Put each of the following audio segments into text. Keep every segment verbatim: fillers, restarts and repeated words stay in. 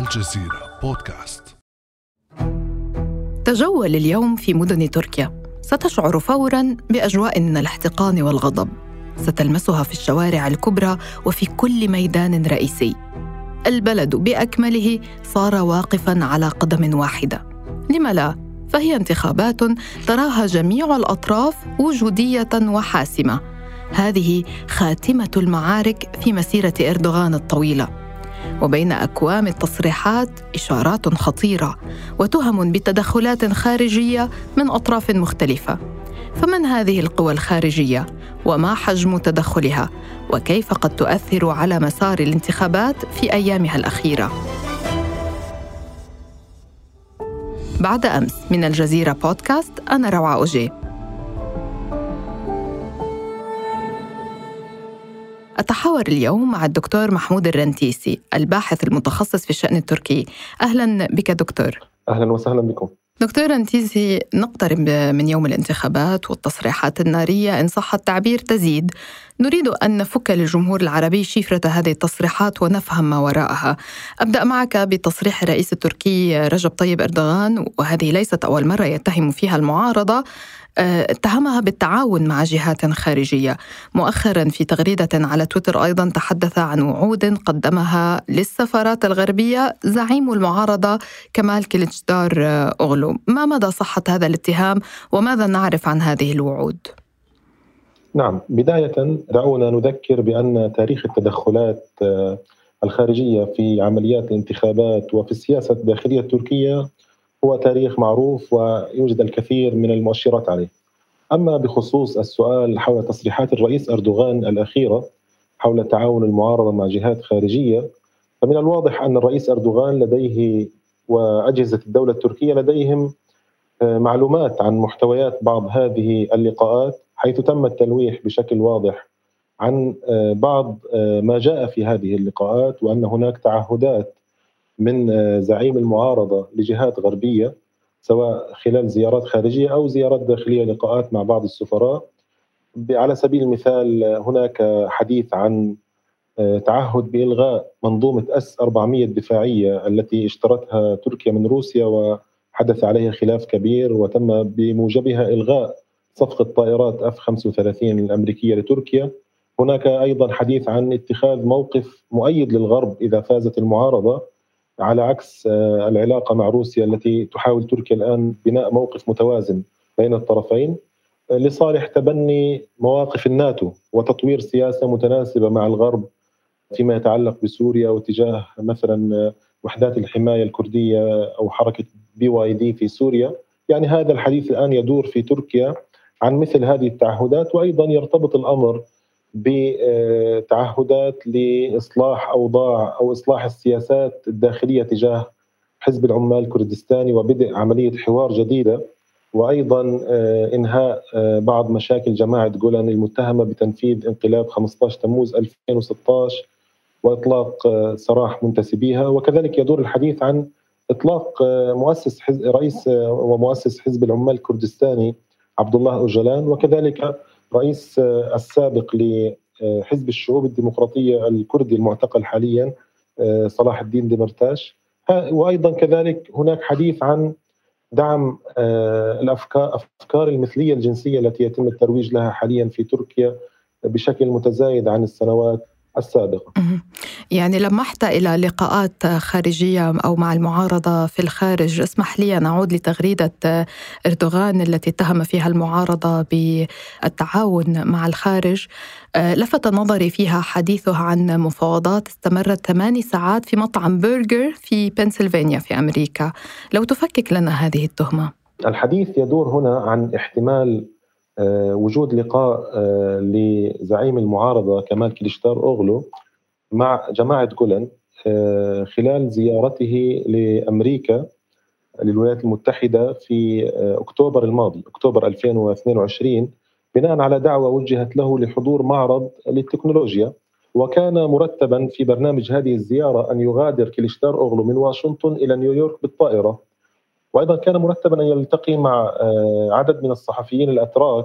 الجزيرة بودكاست. تجول اليوم في مدن تركيا، ستشعر فوراً بأجواء من الاحتقان والغضب، ستلمسها في الشوارع الكبرى وفي كل ميدان رئيسي. البلد بأكمله صار واقفاً على قدم واحدة. لم لا؟ فهي انتخابات تراها جميع الأطراف وجودية وحاسمة. هذه خاتمة المعارك في مسيرة إردوغان الطويلة، وبين أكوام التصريحات إشارات خطيرة وتهم بتدخلات خارجية من أطراف مختلفة. فمن هذه القوى الخارجية؟ وما حجم تدخلها؟ وكيف قد تؤثر على مسار الانتخابات في أيامها الأخيرة؟ بعد أمس من الجزيرة بودكاست، أنا روعة أوجيه. أتحاور اليوم مع الدكتور محمود الرنتيسي، الباحث المتخصص في الشأن التركي. أهلاً بك دكتور. أهلاً وسهلاً بكم دكتور رنتيسي. نقترب من يوم الانتخابات، والتصريحات النارية إن صح التعبير تزيد. نريد أن نفك للجمهور العربي شفرة هذه التصريحات ونفهم ما وراءها. أبدأ معك بتصريح الرئيس التركي رجب طيب أردوغان، وهذه ليست أول مرة يتهم فيها المعارضة، اتهمها بالتعاون مع جهات خارجية. مؤخرا في تغريدة على تويتر أيضا تحدث عن وعود قدمها للسفارات الغربية زعيم المعارضة كمال كليتشدار أوغلو. ما مدى صحة هذا الاتهام وماذا نعرف عن هذه الوعود؟ نعم، بداية دعونا نذكر بأن تاريخ التدخلات الخارجية في عمليات الانتخابات وفي السياسة الداخلية التركية هو تاريخ معروف ويوجد الكثير من المؤشرات عليه. أما بخصوص السؤال حول تصريحات الرئيس أردوغان الأخيرة حول تعاون المعارضة مع جهات خارجية، فمن الواضح أن الرئيس أردوغان لديه وأجهزة الدولة التركية لديهم معلومات عن محتويات بعض هذه اللقاءات، حيث تم التلويح بشكل واضح عن بعض ما جاء في هذه اللقاءات، وأن هناك تعهدات من زعيم المعارضة لجهات غربية سواء خلال زيارات خارجية أو زيارات داخلية، لقاءات مع بعض السفراء. على سبيل المثال هناك حديث عن تعهد بإلغاء منظومة اس أربعمية الدفاعية التي اشترتها تركيا من روسيا وحدث عليها خلاف كبير، وتم بموجبها إلغاء صفقة طائرات اف خمسة وثلاثين الأمريكية لتركيا. هناك أيضا حديث عن اتخاذ موقف مؤيد للغرب إذا فازت المعارضة، على عكس العلاقة مع روسيا التي تحاول تركيا الآن بناء موقف متوازن بين الطرفين لصالح تبني مواقف الناتو وتطوير سياسة متناسبة مع الغرب فيما يتعلق بسوريا واتجاه مثلا وحدات الحماية الكردية أو حركة بي واي دي في سوريا. يعني هذا الحديث الآن يدور في تركيا عن مثل هذه التعهدات، وأيضا يرتبط الأمر بتعهدات لإصلاح أوضاع أو إصلاح السياسات الداخلية تجاه حزب العمال الكردستاني وبدء عملية حوار جديدة، وأيضا إنهاء بعض مشاكل جماعة جولان المتهمة بتنفيذ انقلاب خمسة عشر تموز ألفين وستة عشر وإطلاق سراح منتسبيها. وكذلك يدور الحديث عن إطلاق مؤسس حزب رئيس ومؤسس حزب العمال الكردستاني عبد الله أوجلان، وكذلك رئيس السابق لحزب الشعوب الديمقراطية الكردي المعتقل حاليا صلاح الدين ديمرتاش. وأيضا كذلك هناك حديث عن دعم الأفكار أفكار المثلية الجنسية التي يتم الترويج لها حاليا في تركيا بشكل متزايد عن السنوات السابقة. يعني لمحت إلى لقاءات خارجية أو مع المعارضة في الخارج. اسمح لي نعود لتغريدة أردوغان التي اتهم فيها المعارضة بالتعاون مع الخارج. لفت نظري فيها حديثه عن مفاوضات استمرت ثماني ساعات في مطعم برجر في بنسلفانيا في أمريكا. لو تفكك لنا هذه التهمة. الحديث يدور هنا عن احتمال وجود لقاء لزعيم المعارضة كمال كليتشدار أوغلو مع جماعة جولان خلال زيارته لأمريكا للولايات المتحدة في أكتوبر الماضي، أكتوبر ألفين واثنين وعشرين، بناء على دعوة وجهت له لحضور معرض للتكنولوجيا. وكان مرتبا في برنامج هذه الزيارة أن يغادر كليتشدار أوغلو من واشنطن إلى نيويورك بالطائرة، وأيضا كان مرتبا أن يلتقي مع عدد من الصحفيين الأتراك،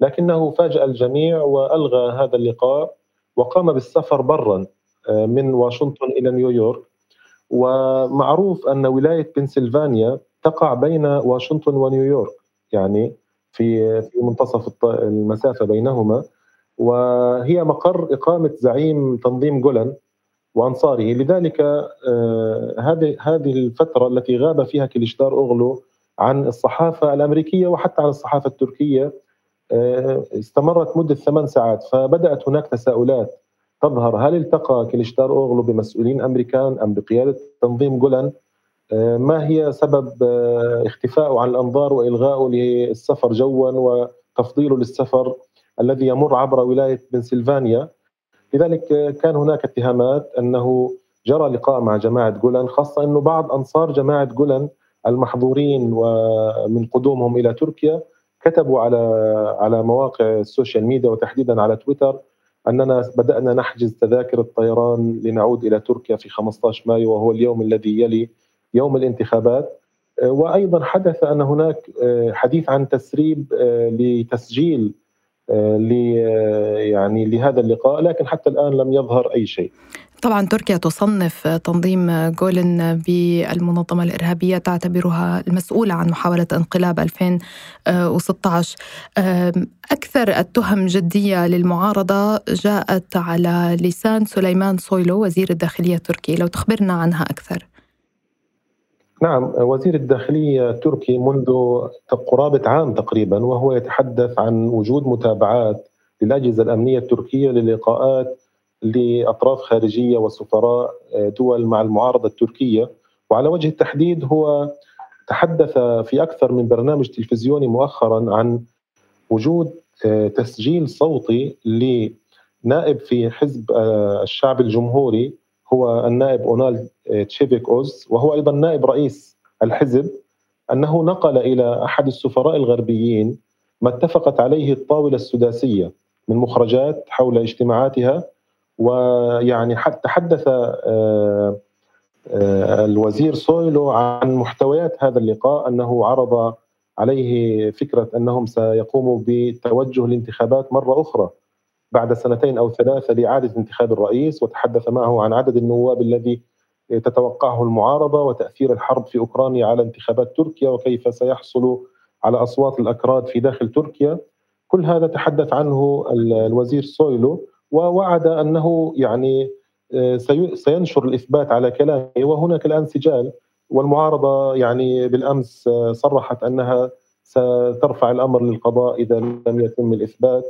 لكنه فاجأ الجميع وألغى هذا اللقاء وقام بالسفر برا من واشنطن إلى نيويورك. ومعروف أن ولاية بنسلفانيا تقع بين واشنطن ونيويورك، يعني في في منتصف المسافة بينهما، وهي مقر إقامة زعيم تنظيم جولان وأنصاره. لذلك هذه هذه الفترة التي غاب فيها كليتشدار أوغلو عن الصحافة الأمريكية وحتى عن الصحافة التركية استمرت مدة ثمان ساعات. فبدأت هناك تساؤلات تظهر، هل التقى كليتشدار أوغلو بمسؤولين أمريكان أم بقيادة تنظيم جولان؟ ما هي سبب اختفائه عن الأنظار وإلغائه للسفر جوا وتفضيله للسفر الذي يمر عبر ولاية بنسلفانيا؟ لذلك كان هناك اتهامات أنه جرى لقاء مع جماعة جولان، خاصة أنه بعض أنصار جماعة جولان المحظورين ومن قدومهم إلى تركيا كتبوا على على مواقع السوشيال ميديا وتحديدا على تويتر أننا بدأنا نحجز تذاكر الطيران لنعود إلى تركيا في خمسة عشر مايو، وهو اليوم الذي يلي يوم الانتخابات. وأيضا حدث أن هناك حديث عن تسريب لتسجيل ل يعني لهذا اللقاء، لكن حتى الآن لم يظهر أي شيء. طبعا تركيا تصنف تنظيم جولان بالمنظمة الإرهابية، تعتبرها المسؤولة عن محاولة انقلاب ألفين وستة عشر. أكثر التهم جدية للمعارضة جاءت على لسان سليمان صويلو وزير الداخلية التركي، لو تخبرنا عنها أكثر. نعم، وزير الداخلية التركي منذ قرابة عام تقريبا وهو يتحدث عن وجود متابعات للأجهزة الأمنية التركية للقاءات لأطراف خارجية وسفراء دول مع المعارضة التركية. وعلى وجه التحديد هو تحدث في أكثر من برنامج تلفزيوني مؤخرا عن وجود تسجيل صوتي لنائب في حزب الشعب الجمهوري، هو النائب أونال تشيبيك أوز، وهو أيضا نائب رئيس الحزب، أنه نقل إلى أحد السفراء الغربيين ما اتفقت عليه الطاولة السداسية من مخرجات حول اجتماعاتها. ويعني حتى تحدث الوزير صويلو عن محتويات هذا اللقاء، أنه عرض عليه فكرة أنهم سيقوموا بتوجه الانتخابات مرة أخرى بعد سنتين أو ثلاثة لإعادة انتخاب الرئيس، وتحدث معه عن عدد النواب الذي تتوقعه المعارضة وتأثير الحرب في أوكرانيا على انتخابات تركيا وكيف سيحصل على أصوات الأكراد في داخل تركيا. كل هذا تحدث عنه الوزير صويلو، ووعد أنه يعني سينشر الإثبات على كلامه، وهناك الآن سجال. والمعارضة يعني بالأمس صرحت أنها سترفع الأمر للقضاء إذا لم يتم الإثبات.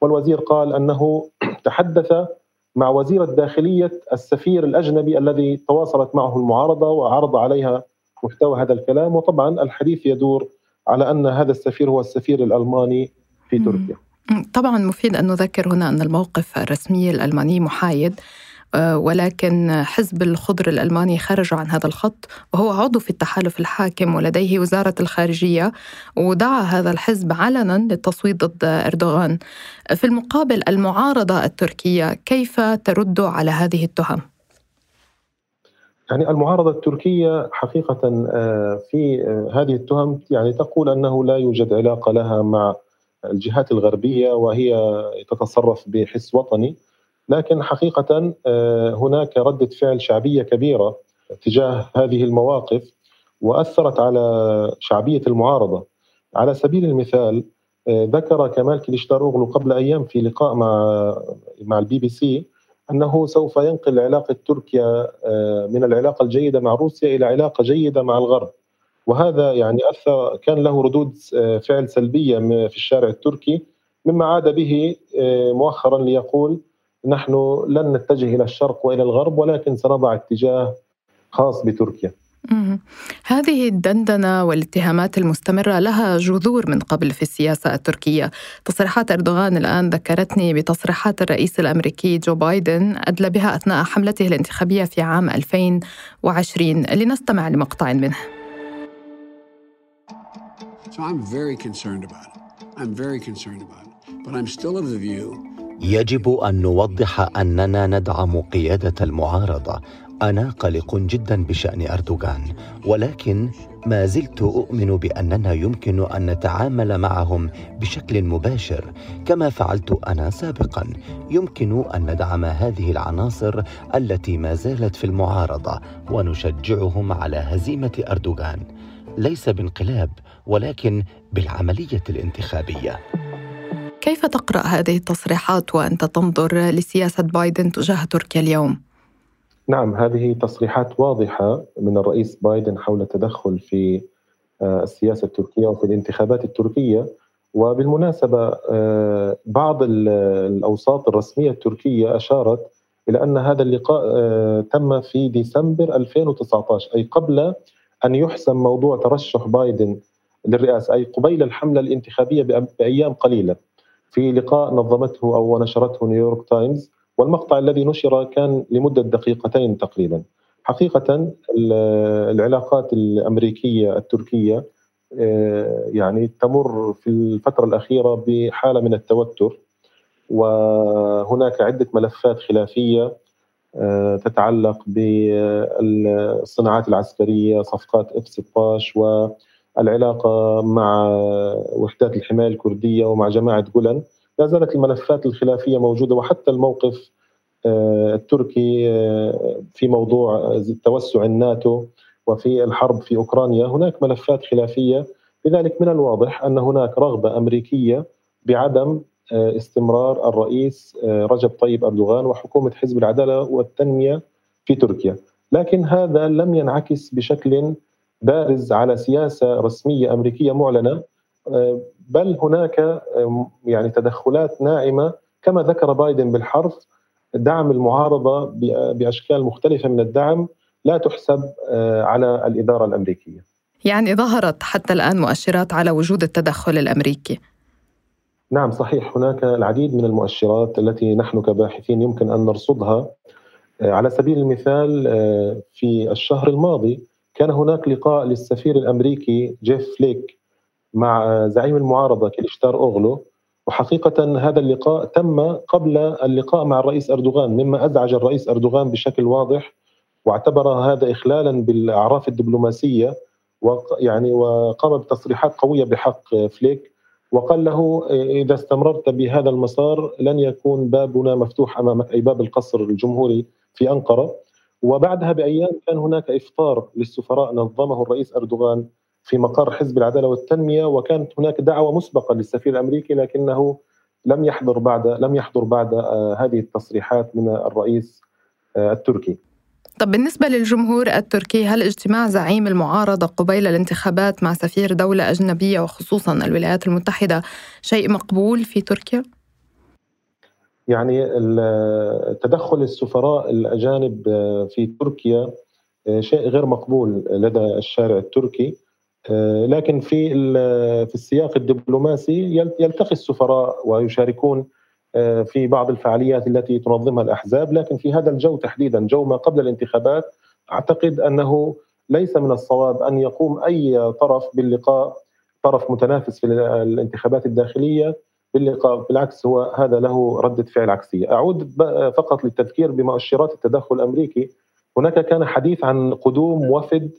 والوزير قال أنه تحدث مع وزير الداخلية السفير الأجنبي الذي تواصلت معه المعارضة وعرض عليها محتوى هذا الكلام، وطبعا الحديث يدور على أن هذا السفير هو السفير الألماني في تركيا. طبعا مفيد أن نذكر هنا أن الموقف الرسمي الألماني محايد، ولكن حزب الخضر الألماني خرج عن هذا الخط، وهو عضو في التحالف الحاكم ولديه وزارة الخارجية، ودعا هذا الحزب علنا للتصويت ضد أردوغان. في المقابل المعارضة التركية كيف ترد على هذه التهم؟ يعني المعارضة التركية حقيقة في هذه التهم يعني تقول أنه لا يوجد علاقة لها مع الجهات الغربية وهي تتصرف بحس وطني، لكن حقيقة هناك ردة فعل شعبية كبيرة تجاه هذه المواقف وأثرت على شعبية المعارضة. على سبيل المثال ذكر كمال كليتشدار أوغلو قبل أيام في لقاء مع مع البي بي سي أنه سوف ينقل علاقة تركيا من العلاقة الجيدة مع روسيا إلى علاقة جيدة مع الغرب، وهذا يعني أثر، كان له ردود فعل سلبية في الشارع التركي، مما عاد به مؤخرا ليقول نحن لن نتجه إلى الشرق وإلى الغرب ولكن سنضع اتجاه خاص بتركيا. هذه الدندنة والاتهامات المستمرة لها جذور من قبل في السياسة التركية. تصريحات أردوغان الآن ذكرتني بتصريحات الرئيس الأمريكي جو بايدن أدلى بها أثناء حملته الانتخابية في عام ألفين وعشرين. لنستمع لمقطع منه. So I'm very concerned about it. I'm very concerned about it. But I'm still of the view يجب أن نوضح أننا ندعم قيادة المعارضة. أنا قلق جدا بشأن أردوغان، ولكن ما زلت أؤمن بأننا يمكن أن نتعامل معهم بشكل مباشر كما فعلت أنا سابقا. يمكن أن ندعم هذه العناصر التي ما زالت في المعارضة ونشجعهم على هزيمة أردوغان، ليس بانقلاب ولكن بالعملية الانتخابية. كيف تقرأ هذه التصريحات وأنت تنظر لسياسة بايدن تجاه تركيا اليوم؟ نعم، هذه تصريحات واضحة من الرئيس بايدن حول التدخل في السياسة التركية وفي الانتخابات التركية. وبالمناسبة بعض الأوساط الرسمية التركية أشارت إلى أن هذا اللقاء تم في ديسمبر ألفين وتسعة عشر، أي قبل أن يحسم موضوع ترشح بايدن للرئاسة، أي قبيل الحملة الانتخابية بأيام قليلة، في لقاء نظمته أو نشرته نيويورك تايمز، والمقطع الذي نشر كان لمدة دقيقتين تقريبا. حقيقة العلاقات الأمريكية التركية يعني تمر في الفترة الأخيرة بحالة من التوتر، وهناك عدة ملفات خلافية تتعلق بالصناعات العسكرية، صفقات اف ستة عشر، والعلاقة مع وحدات الحماية الكردية ومع جماعة جولان. لا زالت الملفات الخلافية موجودة، وحتى الموقف التركي في موضوع توسع الناتو وفي الحرب في أوكرانيا هناك ملفات خلافية. لذلك من الواضح أن هناك رغبة أمريكية بعدم استمرار الرئيس رجب طيب أردوغان وحكومة حزب العدالة والتنمية في تركيا، لكن هذا لم ينعكس بشكل بارز على سياسة رسمية أمريكية معلنة، بل هناك يعني تدخلات ناعمة كما ذكر بايدن بالحرف، دعم المعارضة بأشكال مختلفة من الدعم لا تحسب على الإدارة الأمريكية. يعني ظهرت حتى الآن مؤشرات على وجود التدخل الأمريكي. نعم صحيح، هناك العديد من المؤشرات التي نحن كباحثين يمكن أن نرصدها. على سبيل المثال في الشهر الماضي كان هناك لقاء للسفير الأمريكي جيف فليك مع زعيم المعارضة كليتشدار أوغلو، وحقيقة هذا اللقاء تم قبل اللقاء مع الرئيس أردوغان، مما أزعج الرئيس أردوغان بشكل واضح، واعتبر هذا إخلالا بالأعراف الدبلوماسية، ويعني وقام بتصريحات قوية بحق فليك، وقال له إذا استمررت بهذا المسار لن يكون بابنا مفتوح أمامك، أي باب القصر الجمهوري في أنقرة. وبعدها بأيام كان هناك إفطار للسفراء نظمه الرئيس أردوغان في مقر حزب العدالة والتنمية، وكانت هناك دعوة مسبقة للسفير الأمريكي لكنه لم يحضر بعد لم يحضر بعد هذه التصريحات من الرئيس التركي. طب بالنسبة للجمهور التركي، هل اجتماع زعيم المعارضة قبيل الانتخابات مع سفير دولة أجنبية وخصوصا الولايات المتحدة شيء مقبول في تركيا؟ يعني تدخل السفراء الأجانب في تركيا شيء غير مقبول لدى الشارع التركي، لكن في في السياق الدبلوماسي يلتقي السفراء ويشاركون في بعض الفعاليات التي تنظمها الأحزاب، لكن في هذا الجو تحديدا، جو ما قبل الانتخابات، أعتقد أنه ليس من الصواب أن يقوم أي طرف باللقاء، طرف متنافس في الانتخابات الداخلية باللقاء، بالعكس هو هذا له ردة فعل عكسية. أعود فقط للتذكير بمؤشرات التدخل الأمريكي. هناك كان حديث عن قدوم وفد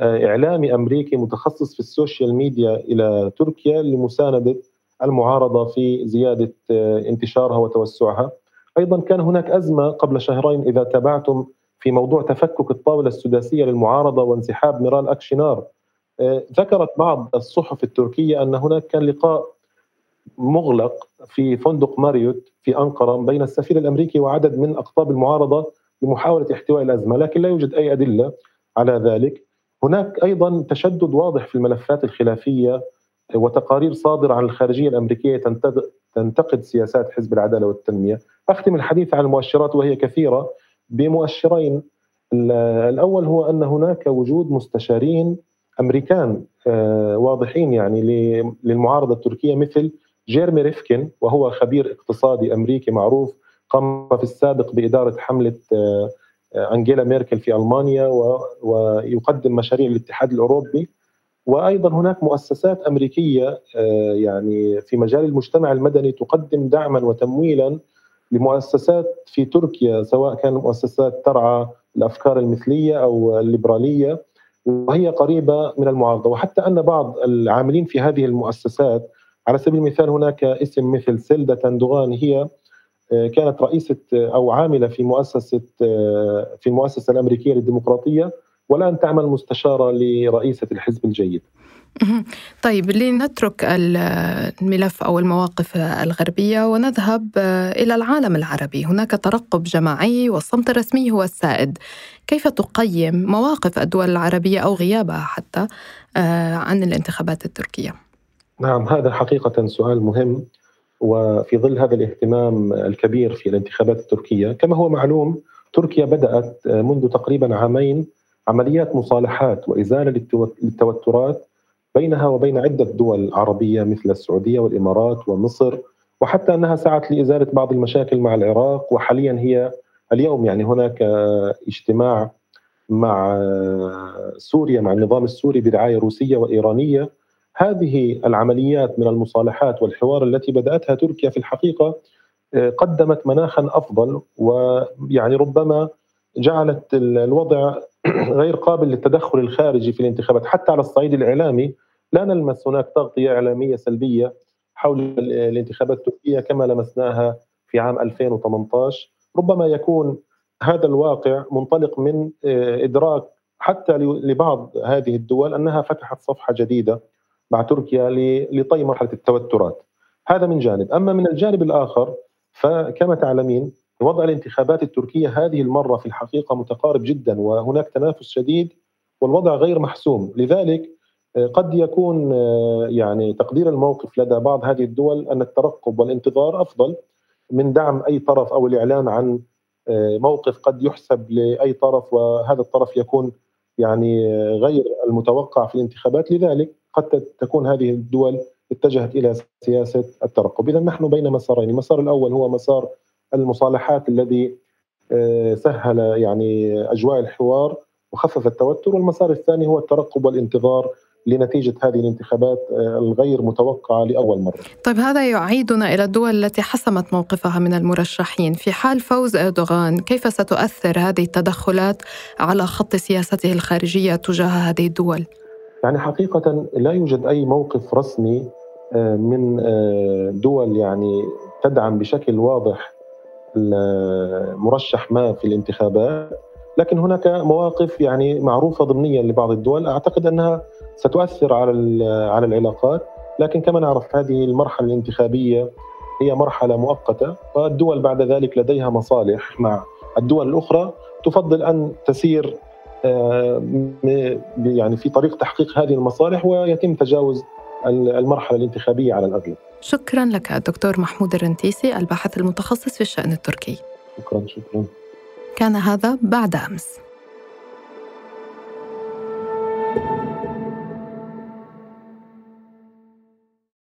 إعلامي أمريكي متخصص في السوشيال ميديا إلى تركيا لمساندة المعارضة في زيادة انتشارها وتوسعها. أيضا كان هناك أزمة قبل شهرين إذا تابعتم في موضوع تفكك الطاولة السداسية للمعارضة وانسحاب ميرال أكشينار. ذكرت بعض الصحف التركية أن هناك كان لقاء مغلق في فندق ماريوت في أنقرة بين السفير الأمريكي وعدد من أقطاب المعارضة لمحاولة احتواء الأزمة، لكن لا يوجد أي أدلة على ذلك. هناك أيضا تشدد واضح في الملفات الخلافية، وتقارير صادرة عن الخارجية الأمريكية تنتقد سياسات حزب العدالة والتنمية. أختم الحديث عن المؤشرات وهي كثيرة بمؤشرين. الأول هو أن هناك وجود مستشارين أمريكان واضحين يعني للمعارضة التركية، مثل جيرمي ريفكن وهو خبير اقتصادي أمريكي معروف، قام في السابق بإدارة حملة أنجيلا ميركل في ألمانيا ويقدم مشاريع للاتحاد الأوروبي. وأيضا هناك مؤسسات أمريكية يعني في مجال المجتمع المدني تقدم دعما وتمويلا لمؤسسات في تركيا، سواء كانت مؤسسات ترعى الأفكار المثلية أو الليبرالية، وهي قريبة من المعارضة. وحتى أن بعض العاملين في هذه المؤسسات، على سبيل المثال هناك اسم مثل سيلدا توندوغان، هي كانت رئيسة أو عاملة في مؤسسة في المؤسسة الأمريكية للديمقراطية، والآن تعمل مستشارة لرئيسة الحزب الجيد. طيب، لنترك الملف أو المواقف الغربية ونذهب إلى العالم العربي. هناك ترقب جماعي والصمت الرسمي هو السائد. كيف تقيم مواقف الدول العربية أو غيابها حتى عن الانتخابات التركية؟ نعم، هذا حقيقة سؤال مهم، وفي ظل هذا الاهتمام الكبير في الانتخابات التركية. كما هو معلوم، تركيا بدأت منذ تقريبا عامين عمليات مصالحات وإزالة للتوترات بينها وبين عدة دول عربية مثل السعودية والإمارات ومصر، وحتى أنها سعت لإزالة بعض المشاكل مع العراق. وحاليا هي اليوم يعني هناك اجتماع مع سوريا، مع النظام السوري برعاية روسية وإيرانية. هذه العمليات من المصالحات والحوار التي بدأتها تركيا في الحقيقة قدمت مناخا أفضل، ويعني ربما جعلت الوضع غير قابل للتدخل الخارجي في الانتخابات. حتى على الصعيد الإعلامي لا نلمس هناك تغطية إعلامية سلبية حول الانتخابات التركية كما لمسناها في عام ألفين وثمانية عشر. ربما يكون هذا الواقع منطلق من إدراك حتى لبعض هذه الدول أنها فتحت صفحة جديدة مع تركيا لطي مرحلة التوترات. هذا من جانب. أما من الجانب الآخر، فكما تعلمين وضع الانتخابات التركية هذه المرة في الحقيقة متقارب جدا، وهناك تنافس شديد والوضع غير محسوم. لذلك قد يكون يعني تقدير الموقف لدى بعض هذه الدول أن الترقب والانتظار أفضل من دعم أي طرف أو الإعلان عن موقف قد يحسب لأي طرف، وهذا الطرف يكون يعني غير المتوقع في الانتخابات. لذلك قد تكون هذه الدول اتجهت إلى سياسة الترقب. إذن نحن بين مسارين. المسار الأول هو مسار المصالحات الذي سهل يعني أجواء الحوار وخفف التوتر، والمسار الثاني هو الترقب والانتظار لنتيجة هذه الانتخابات الغير متوقعة لأول مرة. طيب، هذا يعيدنا إلى الدول التي حسمت موقفها من المرشحين. في حال فوز أردوغان، كيف ستؤثر هذه التدخلات على خط سياسته الخارجية تجاه هذه الدول؟ يعني حقيقة لا يوجد أي موقف رسمي من دول يعني تدعم بشكل واضح مرشح ما في الانتخابات، لكن هناك مواقف يعني معروفة ضمنيا لبعض الدول. أعتقد أنها ستؤثر على على العلاقات، لكن كما نعرف هذه المرحلة الانتخابية هي مرحلة مؤقتة، والدول بعد ذلك لديها مصالح مع الدول الأخرى، تفضل أن تسير يعني في طريق تحقيق هذه المصالح، ويتم تجاوز المرحلة الانتخابية على الأغلب. شكرا لك الدكتور محمود الرنتيسي، الباحث المتخصص في الشأن التركي. شكرا شكرا. كان هذا بعد أمس.